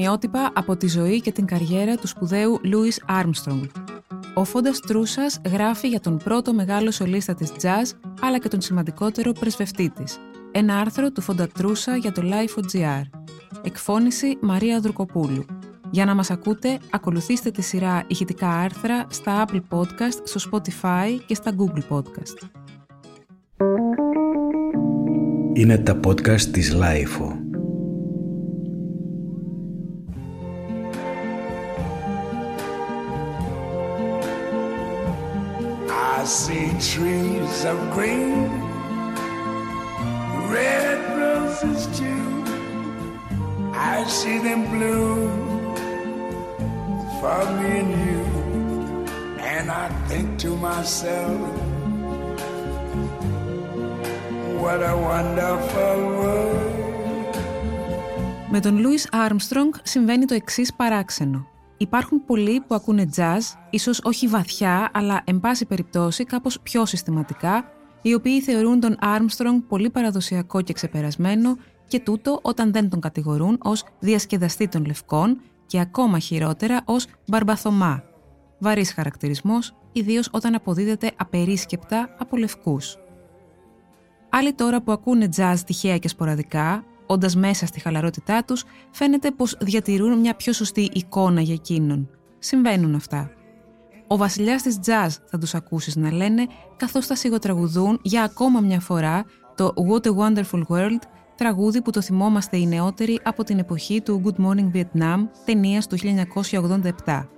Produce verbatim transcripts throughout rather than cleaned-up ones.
σημειότυπα από τη ζωή και την καριέρα του σπουδαίου Louis Armstrong. Ο Φώντας Τρούσας γράφει για τον πρώτο μεγάλο σολίστα της jazz, αλλά και τον σημαντικότερο πρεσβευτή της. Ένα άρθρο του Φώντα Τρούσα για το LIFO τζι αρ. Εκφώνηση Μαρία Δροκοπούλου. Για να μας ακούτε, ακολουθήστε τη σειρά ηχητικά άρθρα στα Apple Podcast, στο Spotify και στα Google Podcast. Είναι τα podcast της LIFO. I see trees of green, red roses too. I see them bloom for me and you. And I think to myself, what a wonderful world. Με τον Louis Armstrong συμβαίνει το εξής παράξενο. Υπάρχουν πολλοί που ακούνε jazz, ίσως όχι βαθιά, αλλά εν πάση περιπτώσει κάπως πιο συστηματικά, οι οποίοι θεωρούν τον Armstrong πολύ παραδοσιακό και ξεπερασμένο, και τούτο όταν δεν τον κατηγορούν ως διασκεδαστή των λευκών και ακόμα χειρότερα ως μπαρμπαθωμά. Βαρύς χαρακτηρισμός, ιδίως όταν αποδίδεται απερίσκεπτα από λευκούς. Άλλοι τώρα που ακούνε jazz τυχαία και σποραδικά, όντας μέσα στη χαλαρότητά τους, φαίνεται πως διατηρούν μια πιο σωστή εικόνα για εκείνον. Συμβαίνουν αυτά. Ο βασιλιάς της jazz θα τους ακούσεις να λένε, καθώς θα σιγοτραγουδούν για ακόμα μια φορά το What a Wonderful World, τραγούδι που το θυμόμαστε οι νεότεροι από την εποχή του Good Morning Vietnam, ταινίας του χίλια εννιακόσια ογδόντα επτά.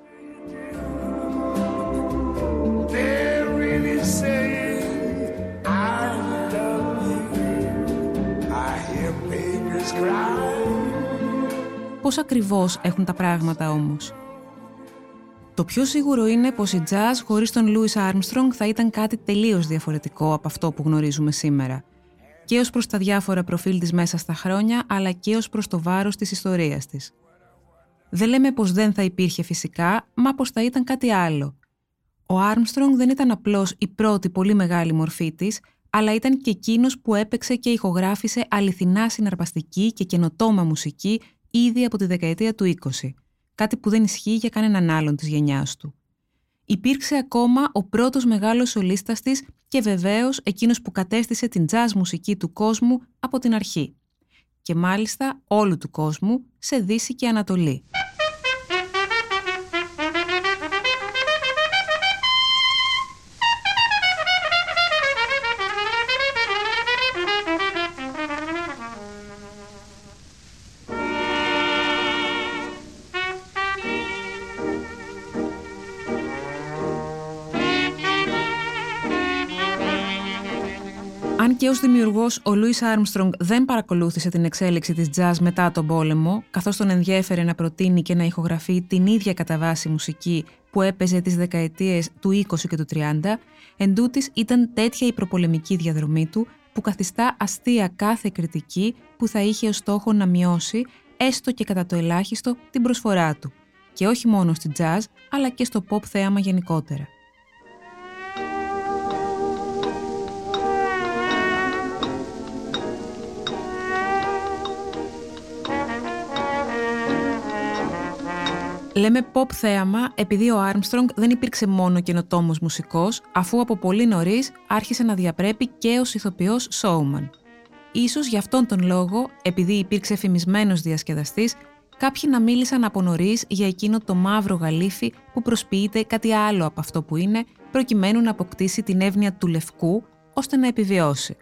Πώς ακριβώς έχουν τα πράγματα όμως? Το πιο σίγουρο είναι πως η jazz χωρίς τον Louis Armstrong θα ήταν κάτι τελείως διαφορετικό από αυτό που γνωρίζουμε σήμερα. Και ως προς τα διάφορα προφίλ της μέσα στα χρόνια, αλλά και ως προς το βάρος της ιστορίας της. Δεν λέμε πως δεν θα υπήρχε φυσικά, μα πως θα ήταν κάτι άλλο. Ο Armstrong δεν ήταν απλώς η πρώτη πολύ μεγάλη μορφή της, αλλά ήταν και εκείνος που έπαιξε και ηχογράφησε αληθινά συναρπαστική και καινοτόμα μουσική ήδη από τη δεκαετία του είκοσι, κάτι που δεν ισχύει για κανέναν άλλον της γενιάς του. Υπήρξε ακόμα ο πρώτος μεγάλος σολίστας της και βεβαίως εκείνος που κατέστησε την jazz μουσική του κόσμου από την αρχή. Και μάλιστα όλου του κόσμου, σε Δύση και Ανατολή. Αν και ως δημιουργός ο Louis Armstrong δεν παρακολούθησε την εξέλιξη της jazz μετά τον πόλεμο, καθώς τον ενδιέφερε να προτείνει και να ηχογραφεί την ίδια κατά βάση μουσική που έπαιζε τις δεκαετίες του είκοσι και του τριάντα, εντούτοις ήταν τέτοια η προπολεμική διαδρομή του που καθιστά αστεία κάθε κριτική που θα είχε ως στόχο να μειώσει, έστω και κατά το ελάχιστο, την προσφορά του. Και όχι μόνο στη jazz, αλλά και στο pop θέαμα γενικότερα. Λέμε pop θέαμα επειδή ο Armstrong δεν υπήρξε μόνο καινοτόμος μουσικός, αφού από πολύ νωρίς άρχισε να διαπρέπει και ως ηθοποιός showman. Ίσως γι' αυτόν τον λόγο, επειδή υπήρξε φημισμένος διασκεδαστής, κάποιοι να μίλησαν από νωρίς για εκείνο το μαύρο γαλίφι που προσποιείται κάτι άλλο από αυτό που είναι, προκειμένου να αποκτήσει την εύνοια του λευκού, ώστε να επιβιώσει.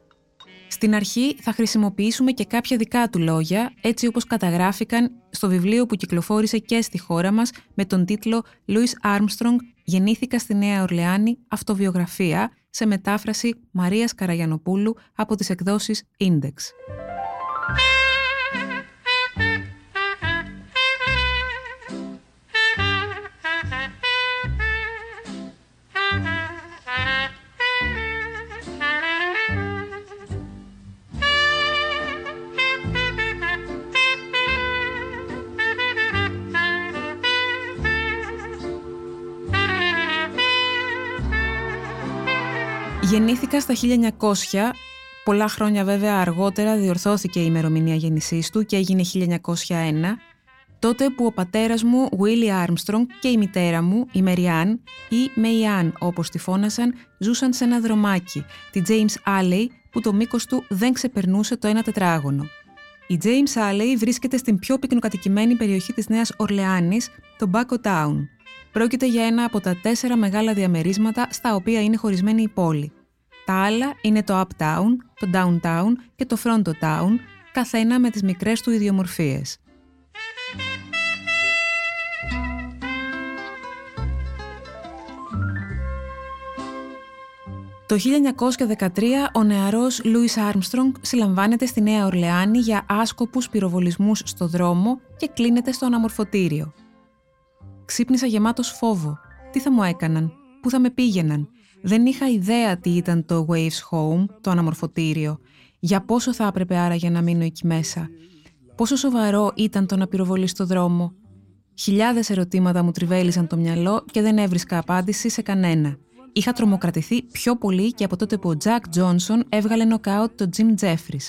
Στην αρχή θα χρησιμοποιήσουμε και κάποια δικά του λόγια, έτσι όπως καταγράφηκαν στο βιβλίο που κυκλοφόρησε και στη χώρα μας με τον τίτλο «Louis Armstrong, γεννήθηκα στη Νέα Ορλεάνη, αυτοβιογραφία», σε μετάφραση Μαρίας Καραγιανοπούλου από τις εκδόσεις Index. Γεννήθηκα στα χίλια εννιακόσια, πολλά χρόνια βέβαια αργότερα διορθώθηκε η ημερομηνία γέννησής του και έγινε χίλια εννιακόσια ένα, τότε που ο πατέρας μου, Γουίλι Άρμστρονγκ, και η μητέρα μου, η Μεριάν ή Μεϊάν όπως τη φώνασαν, ζούσαν σε ένα δρομάκι, τη James Alley, που το μήκος του δεν ξεπερνούσε το ένα τετράγωνο. Η James Alley βρίσκεται στην πιο πυκνοκατοικημένη περιοχή της Νέας Ορλεάνης, το Baco Town. Πρόκειται για ένα από τα τέσσερα μεγάλα διαμερίσματα στα οποία είναι χωρισμένη η πόλη. Τα άλλα είναι το Uptown, το Downtown και το Frontotown, καθένα με τις μικρές του ιδιομορφίες. Το χίλια εννιακόσια δεκατρία ο νεαρός Louis Armstrong συλλαμβάνεται στη Νέα Ορλεάνη για άσκοπους πυροβολισμούς στο δρόμο και κλείνεται στο αναμορφωτήριο. «Ξύπνησα γεμάτος φόβο. Τι θα μου έκαναν, πού θα με πήγαιναν. Δεν είχα ιδέα τι ήταν το Waves' home, το αναμορφωτήριο. Για πόσο θα έπρεπε άραγε να μείνω εκεί μέσα. Πόσο σοβαρό ήταν το να πυροβολεί στο δρόμο. Χιλιάδες ερωτήματα μου τριβέλησαν το μυαλό και δεν έβρισκα απάντηση σε κανένα. Είχα τρομοκρατηθεί πιο πολύ και από τότε που ο Jack Johnson έβγαλε νοκάουτ τον Jim Jeffries.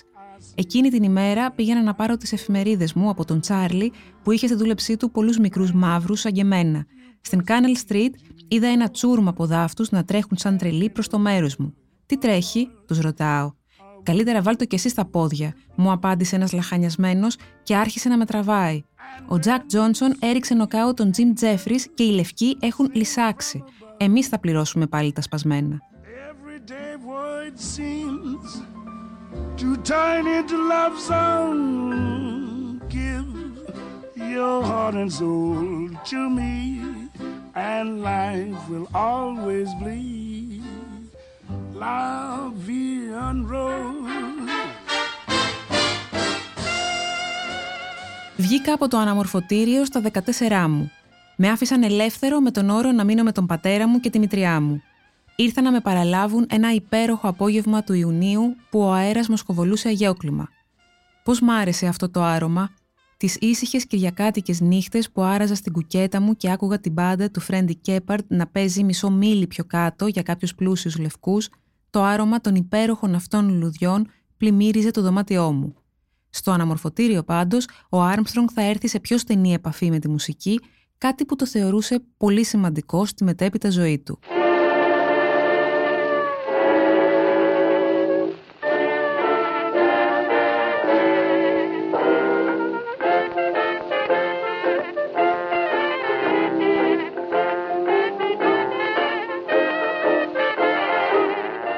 Εκείνη την ημέρα πήγαινα να πάρω τις εφημερίδες μου από τον Τσάρλι που είχε στη δούλεψή του πολλούς μικρούς μαύρους σαν και εμένα. Στην Canal Street είδα ένα τσούρμα από δάφτους να τρέχουν σαν τρελοί προς το μέρος μου. Τι τρέχει, τους ρωτάω. Καλύτερα βάλ' το κι εσύ στα πόδια, μου απάντησε ένας λαχανιασμένος και άρχισε να με τραβάει. Ο Τζακ Τζόνσον έριξε νοκάου τον Τζιμ Τζέφρις και οι λευκοί έχουν λυσάξει. Εμείς θα πληρώσουμε πάλι τα σπασμένα. Βγήκα από το αναμορφωτήριο στα δεκατέσσερα μου. Με άφησαν ελεύθερο με τον όρο να μείνω με τον πατέρα μου και τη μητριά μου. Ήρθα να με παραλάβουν ένα υπέροχο απόγευμα του Ιουνίου που ο αέρας μοσχοβολούσε αγιόκλιμα. Πώς μ' άρεσε αυτό το άρωμα, τις ήσυχες κυριακάτικες νύχτες που άραζα στην κουκέτα μου και άκουγα την μπάντα του Φρέντι Κέπαρτ να παίζει μισό μίλι πιο κάτω για κάποιους πλούσιους λευκούς, το άρωμα των υπέροχων αυτών λουλουδιών πλημμύριζε το δωμάτιό μου. Στο αναμορφωτήριο πάντως, ο Άρμστρονγκ θα έρθει σε πιο στενή επαφή με τη μουσική, κάτι που το θεωρούσε πολύ σημαντικό στη μετέπειτα ζωή του.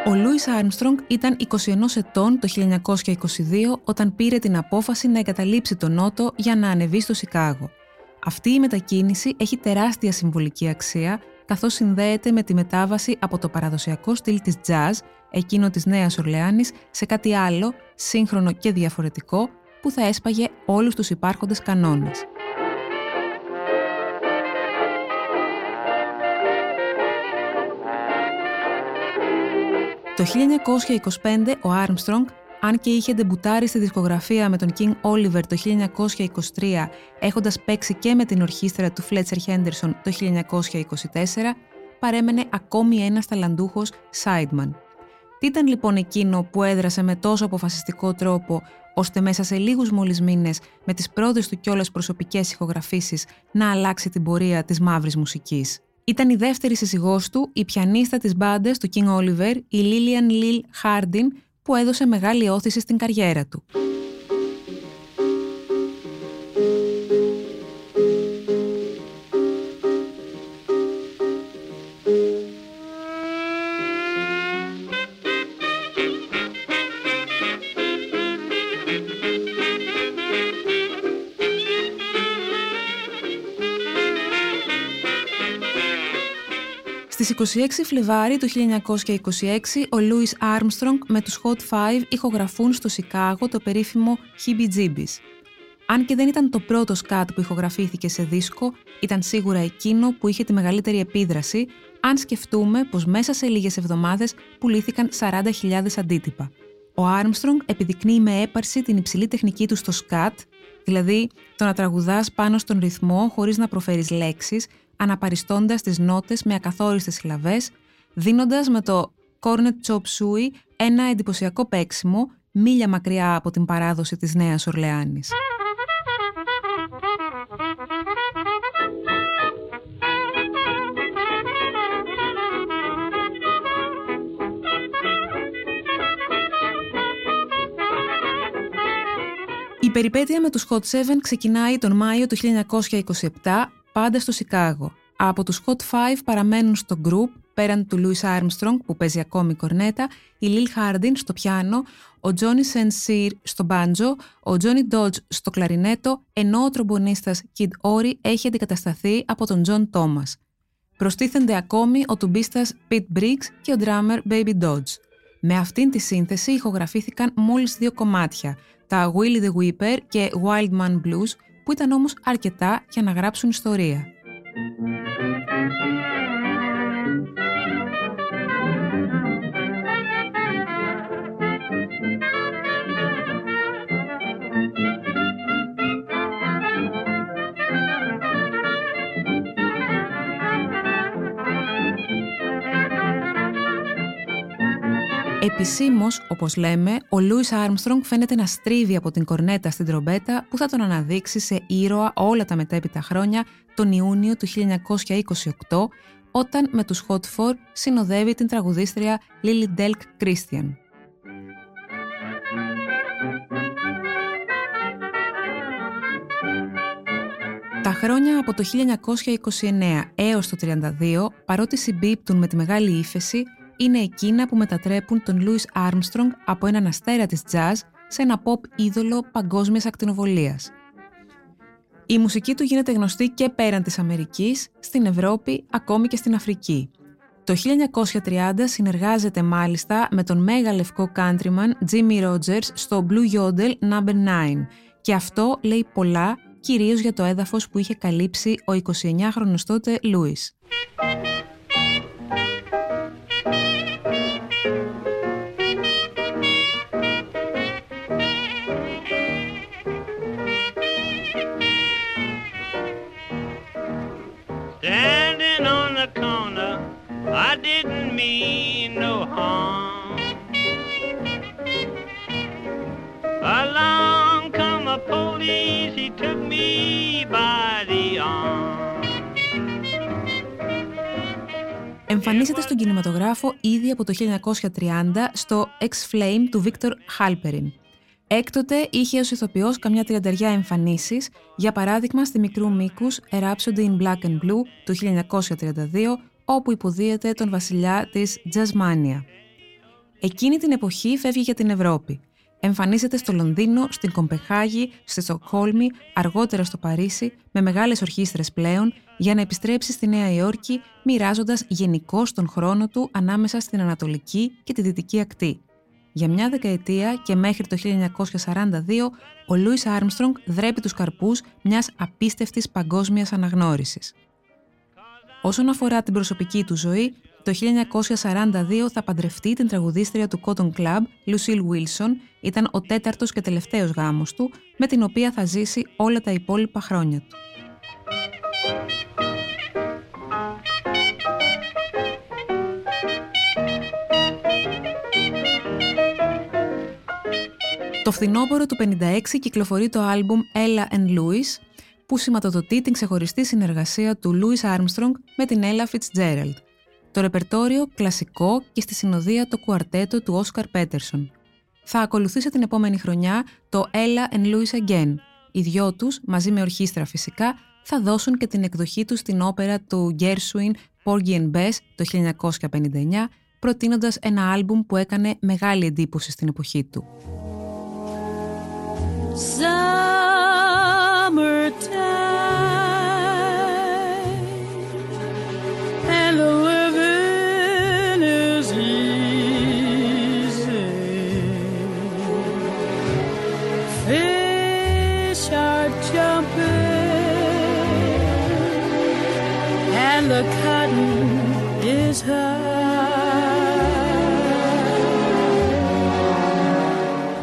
Ο Λούις Άρμστρονγκ ήταν είκοσι ένα ετών το χίλια εννιακόσια είκοσι δύο όταν πήρε την απόφαση να εγκαταλείψει τον Νότο για να ανεβεί στο Σικάγο. Αυτή η μετακίνηση έχει τεράστια συμβολική αξία, καθώς συνδέεται με τη μετάβαση από το παραδοσιακό στυλ της jazz, εκείνο της Νέας Ορλεάνης, σε κάτι άλλο, σύγχρονο και διαφορετικό, που θα έσπαγε όλους τους υπάρχοντες κανόνες. Το χίλια εννιακόσια είκοσι πέντε ο Άρμστρονγκ, αν και είχε ντεμπουτάρει στη δισκογραφία με τον King Oliver το χίλια εννιακόσια είκοσι τρία, έχοντας παίξει και με την ορχήστρα του Φλέτσερ Χέντερσον το χίλια εννιακόσια είκοσι τέσσερα, παρέμενε ακόμη ένας ταλαντούχος sideman. Τι ήταν λοιπόν εκείνο που έδρασε με τόσο αποφασιστικό τρόπο, ώστε μέσα σε λίγους μόλις μήνες, με τις πρώτες του κιόλας προσωπικές ηχογραφήσεις, να αλλάξει την πορεία της μαύρης μουσικής? Ήταν η δεύτερη σύζυγός του, η πιανίστα της μπάντας του King Oliver, η Lilian Lil Hardin, που έδωσε μεγάλη όθηση στην καριέρα του. Στις είκοσι έξι Φλεβάρι του χίλια εννιακόσια είκοσι έξι, ο Λούις Άρμστρονγκ με τους Hot πέντε ηχογραφούν στο Σικάγο το περίφημο Hibijibis. Αν και δεν ήταν το πρώτο σκάτ που ηχογραφήθηκε σε δίσκο, ήταν σίγουρα εκείνο που είχε τη μεγαλύτερη επίδραση, αν σκεφτούμε πως μέσα σε λίγες εβδομάδες πουλήθηκαν σαράντα χιλιάδες αντίτυπα. Ο Άρμστρονγκ επιδεικνύει με έπαρση την υψηλή τεχνική του στο σκάτ, δηλαδή το να τραγουδάς πάνω στον ρυθμό χωρίς να προφέρεις λέξεις, αναπαριστώντας τις νότες με ακαθόριστες συλλαβές, δίνοντας με το Cornet Chop Suey ένα εντυπωσιακό παίξιμο, μίλια μακριά από την παράδοση της Νέας Ορλεάνης. Η περιπέτεια με τους Hot επτά ξεκινάει τον Μάιο του χίλια εννιακόσια είκοσι επτά, πάντα στο Σικάγο. Από τους Hot πέντε παραμένουν στο group, πέραν του Louis Armstrong που παίζει ακόμη κορνέτα, η Lil Hardin στο πιάνο, ο Johnny Censir στο μπάντζο, ο Johnny Dodge στο κλαρινέτο, ενώ ο τρομπονίστας Kid Ory έχει αντικατασταθεί από τον John Thomas. Προστίθενται ακόμη ο τουμπίστας Pitt Briggs και ο drummer Baby Dodds. Με αυτήν τη σύνθεση ηχογραφήθηκαν μόλις δύο κομμάτια, τα Willy the Weeper και Wild Man Blues, που ήταν όμως αρκετά για να γράψουν ιστορία. Επισήμως, όπως λέμε, ο Louis Armstrong φαίνεται να στρίβει από την κορνέτα στην τρομπέτα που θα τον αναδείξει σε ήρωα όλα τα μετέπειτα χρόνια τον Ιούνιο του χίλια εννιακόσια είκοσι οκτώ, όταν με τους Hot φορ συνοδεύει την τραγουδίστρια Lily Delk Christian. Τα χρόνια από το χίλια εννιακόσια είκοσι εννέα έως το τριάντα δύο, παρότι συμπίπτουν με τη μεγάλη ύφεση, είναι εκείνα που μετατρέπουν τον Louis Armstrong από έναν αστέρα της jazz σε ένα pop είδωλο παγκόσμιας ακτινοβολίας. Η μουσική του γίνεται γνωστή και πέραν της Αμερικής, στην Ευρώπη, ακόμη και στην Αφρική. Το χίλια εννιακόσια τριάντα συνεργάζεται μάλιστα με τον μέγα λευκό countryman Jimmy Rogers στο Blue Yodel νούμερο εννιά και αυτό λέει πολλά, κυρίως για το έδαφος που είχε καλύψει ο εικοσιεννιάχρονος τότε Louis. I didn't mean no harm. Along come a police, he took me by the arm. Εμφανίζεται στον κινηματογράφο ήδη από το χίλια εννιακόσια τριάντα στο Ex-Flame του Victor Halperin. Έκτοτε είχε ως ηθοποιός καμιά τριανταριά εμφανίσεις, για παράδειγμα στη μικρού μήκους A Rhapsody in Black and Blue του χίλια εννιακόσια τριάντα δύο, όπου υποδίεται τον βασιλιά της Jazzmania. Εκείνη την εποχή φεύγει για την Ευρώπη. Εμφανίζεται στο Λονδίνο, στην Κομπεχάγη, στη Στοκχόλμη, αργότερα στο Παρίσι, με μεγάλες ορχήστρες πλέον, για να επιστρέψει στη Νέα Υόρκη, μοιράζοντας γενικώς τον χρόνο του ανάμεσα στην Ανατολική και τη Δυτική Ακτή. Για μια δεκαετία και μέχρι το χίλια εννιακόσια σαράντα δύο, ο Louis Armstrong δρέπει τους καρπούς μιας απίστευτης παγκόσμιας αναγνώρισης. Όσον αφορά την προσωπική του ζωή, το χίλια εννιακόσια σαράντα δύο θα παντρευτεί την τραγουδίστρια του Cotton Club, Lucille Wilson, ήταν ο τέταρτος και τελευταίος γάμος του, με την οποία θα ζήσει όλα τα υπόλοιπα χρόνια του. Το φθινόπωρο του χίλια εννιακόσια πενήντα έξι κυκλοφορεί το άλμπουμ Ella and Louis, που σηματοδοτεί την ξεχωριστή συνεργασία του Louis Armstrong με την Ella Fitzgerald. Το ρεπερτόριο κλασικό και στη συνοδεία το κουαρτέτο του Oscar Peterson. Θα ακολουθήσει την επόμενη χρονιά το Ella and Louis Again. Οι δυο τους, μαζί με ορχήστρα φυσικά, θα δώσουν και την εκδοχή τους στην όπερα του Gershwin Porgy and Bess το χίλια εννιακόσια πενήντα εννέα, προτείνοντας ένα άλμπουμ που έκανε μεγάλη εντύπωση στην εποχή του. Summertime and the living is easy. Fish are jumping and the cotton is high.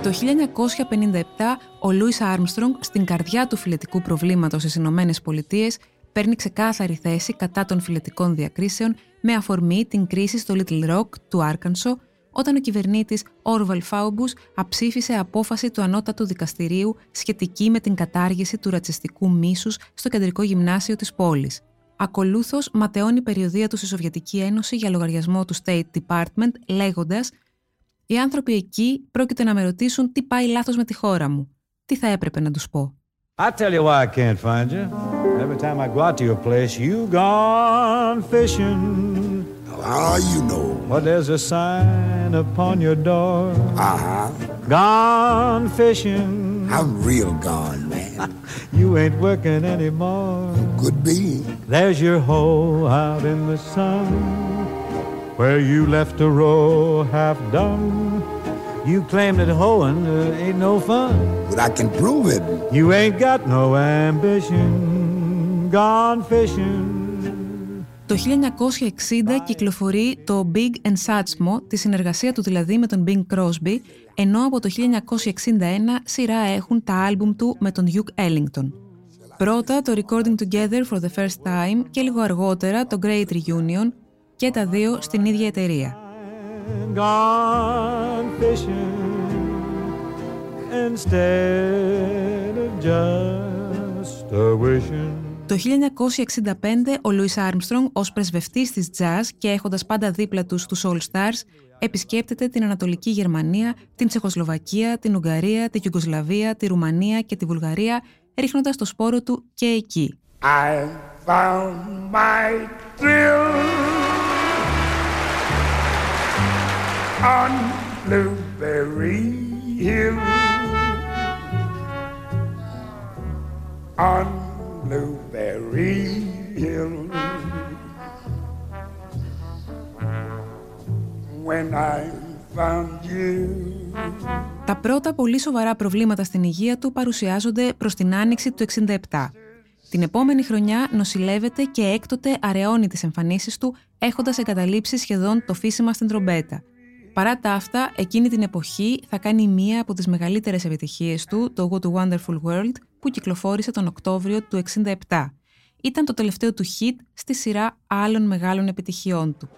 Το χίλια εννιακόσια πενήντα επτά ο Louis Armstrong, στην καρδιά του φιλετικού προβλήματος στις Ηνωμένες Πολιτείες, παίρνει ξεκάθαρη θέση κατά των φιλετικών διακρίσεων με αφορμή την κρίση στο Little Rock του Άρκανσο, όταν ο κυβερνήτης Orval Faubus αψήφισε απόφαση του Ανώτατου Δικαστηρίου σχετική με την κατάργηση του ρατσιστικού μίσους στο κεντρικό γυμνάσιο της πόλης. Ακολούθως ματαιώνει η περιοδεία του στη Σοβιετική Ένωση για λογαριασμό του State Department, λέγοντας: «Οι άνθρωποι εκεί πρόκειται να με ρωτήσουν τι πάει λάθος με τη χώρα μου. τι θα έπρεπε να τους πω. I tell you why I can't find you. Every time I go out to your place, you gone fishing. Ah, you know. Well, there's a sign upon your door. Uh-huh. Gone fishing. I'm real gone, man. You ain't working anymore. Could be. There's your hole out in the sun, where you left a row half done. You claim that hoeing uh, ain't no fun. But I can prove it. You ain't got no ambition. Gone fishing. Το χίλια εννιακόσια εξήντα κυκλοφορεί το Big and Satchmo, τη συνεργασία του δηλαδή με τον Bing Crosby, ενώ από το χίλια εννιακόσια εξήντα ένα σειρά έχουν τα άλμπουμ του με τον Duke Ellington. Πρώτα το Recording Together for the First Time και λίγο αργότερα το Great Reunion, και τα δύο στην ίδια εταιρεία. Gone fishing, instead of just a wishing. Το χίλια εννιακόσια εξήντα πέντε ο Louis Armstrong ως πρεσβευτής της jazz και έχοντας πάντα δίπλα τους τους All Stars επισκέπτεται την Ανατολική Γερμανία, την Τσεχοσλοβακία, την Ουγγαρία, την Γιουγκοσλαβία, τη Ρουμανία και τη Βουλγαρία, ρίχνοντας το σπόρο του και εκεί. I found my thrill on Blueberry Hill, on Blueberry Hill. When I found you. Τα πρώτα πολύ σοβαρά προβλήματα στην υγεία του παρουσιάζονται προς την άνοιξη του εξήντα επτά. Την επόμενη χρονιά νοσηλεύεται και έκτοτε αραιώνει τις εμφανίσεις του, έχοντας εγκαταλείψει σχεδόν το φύσιμα στην τρομπέτα. Παρά τα αυτά, εκείνη την εποχή θα κάνει μία από τις μεγαλύτερες επιτυχίες του, το What a Wonderful World, που κυκλοφόρησε τον Οκτώβριο του εξήντα επτά. Ήταν το τελευταίο του hit στη σειρά άλλων μεγάλων επιτυχιών του.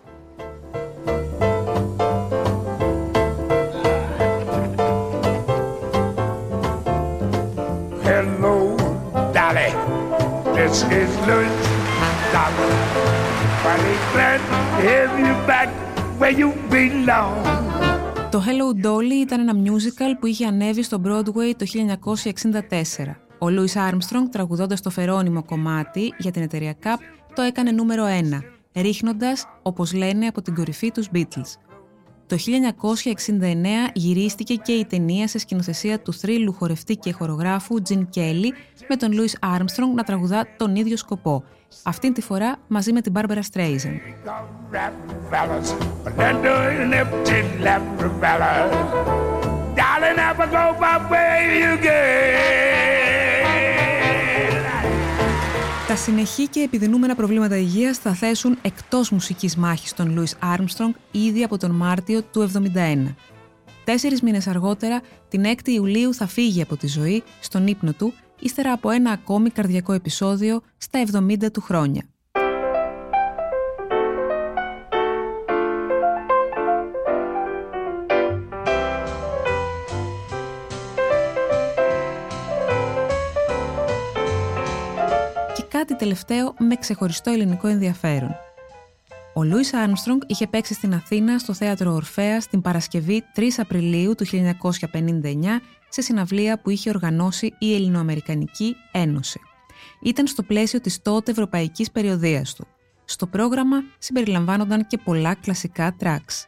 Hello, Dolly. This is Louis Armstrong. Very glad to have you back where you belong. Το Hello Dolly ήταν ένα musical που είχε ανέβει στο Broadway το χίλια εννιακόσια εξήντα τέσσερα. Ο Louis Armstrong, τραγουδώντας το φερώνυμο κομμάτι για την εταιρεία Cup, το έκανε νούμερο ένα, ρίχνοντας, όπως λένε, από την κορυφή τους Beatles. Το χίλια εννιακόσια εξήντα εννέα γυρίστηκε και η ταινία σε σκηνοθεσία του θρύλου χορευτή και χορογράφου Gene Kelly, με τον Louis Armstrong να τραγουδά τον ίδιο σκοπό, αυτήν τη φορά μαζί με την Barbara Streisand. Τα συνεχή και επιδεινούμενα προβλήματα υγείας θα θέσουν εκτός μουσικής μάχης τον Louis Armstrong ήδη από τον Μάρτιο του εβδομήντα ένα. Τέσσερις μήνες αργότερα, την έκτη Ιουλίου, θα φύγει από τη ζωή, στον ύπνο του, ύστερα από ένα ακόμη καρδιακό επεισόδιο στα εβδομήντα του χρόνια. Και κάτι τελευταίο με ξεχωριστό ελληνικό ενδιαφέρον. Ο Louis Armstrong είχε παίξει στην Αθήνα στο Θέατρο Ορφέας την Παρασκευή τρεις Απριλίου του χίλια εννιακόσια πενήντα εννέα σε συναυλία που είχε οργανώσει η Ελληνοαμερικανική Ένωση. Ήταν στο πλαίσιο της τότε ευρωπαϊκής περιοδείας του. Στο πρόγραμμα συμπεριλαμβάνονταν και πολλά κλασικά tracks.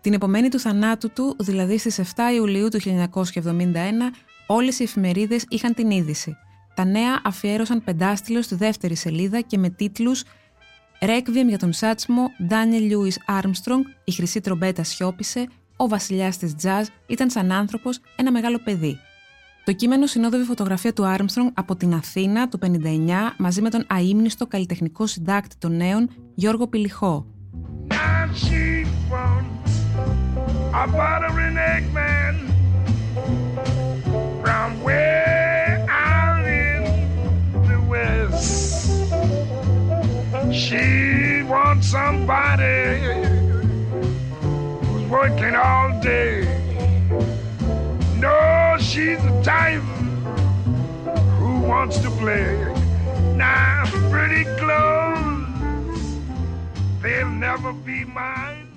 Την επομένη του θανάτου του, δηλαδή στις εφτά Ιουλίου του χίλια εννιακόσια εβδομήντα ένα, όλες οι εφημερίδες είχαν την είδηση. Τα νέα αφιέρωσαν πεντάστιλο στη δεύτερη σελίδα και με τίτλους «Ρέκβιεμ για τον Σάτσμο», «Daniel Lewis Armstrong», «Η χρυσή τρομπέτα σιώπησε», «Ο βασιλιάς της τζαζ ήταν σαν άνθρωπος ένα μεγάλο παιδί». Το κείμενο συνόδευε φωτογραφία του Armstrong από την Αθήνα του πενήντα εννέα μαζί με τον αείμνηστο καλλιτεχνικό συντάκτη των νέων Γιώργο Πηλιχό. She wants somebody who's working all day. No, she's the type who wants to play. Now, pretty clothes, they'll never be mine.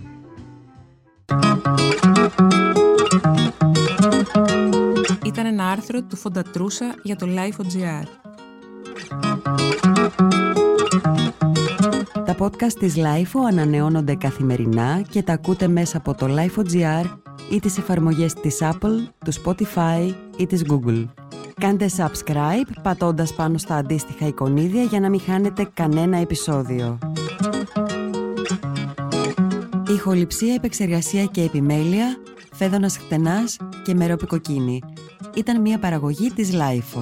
Ήταν ένα άρθρο του Φώντα Τρούσα για το LIFO τζι αρ. Τα podcast της LIFO ανανεώνονται καθημερινά και τα ακούτε μέσα από το LIFO τζι αρ ή τις εφαρμογές της Apple, του Spotify ή της Google. Κάντε subscribe πατώντας πάνω στα αντίστοιχα εικονίδια για να μην χάνετε κανένα επεισόδιο. Ηχοληψία, επεξεργασία και επιμέλεια, Φέδωνας Χτενάς και Μερόπικοκίνη. Ήταν μια παραγωγή της LIFO.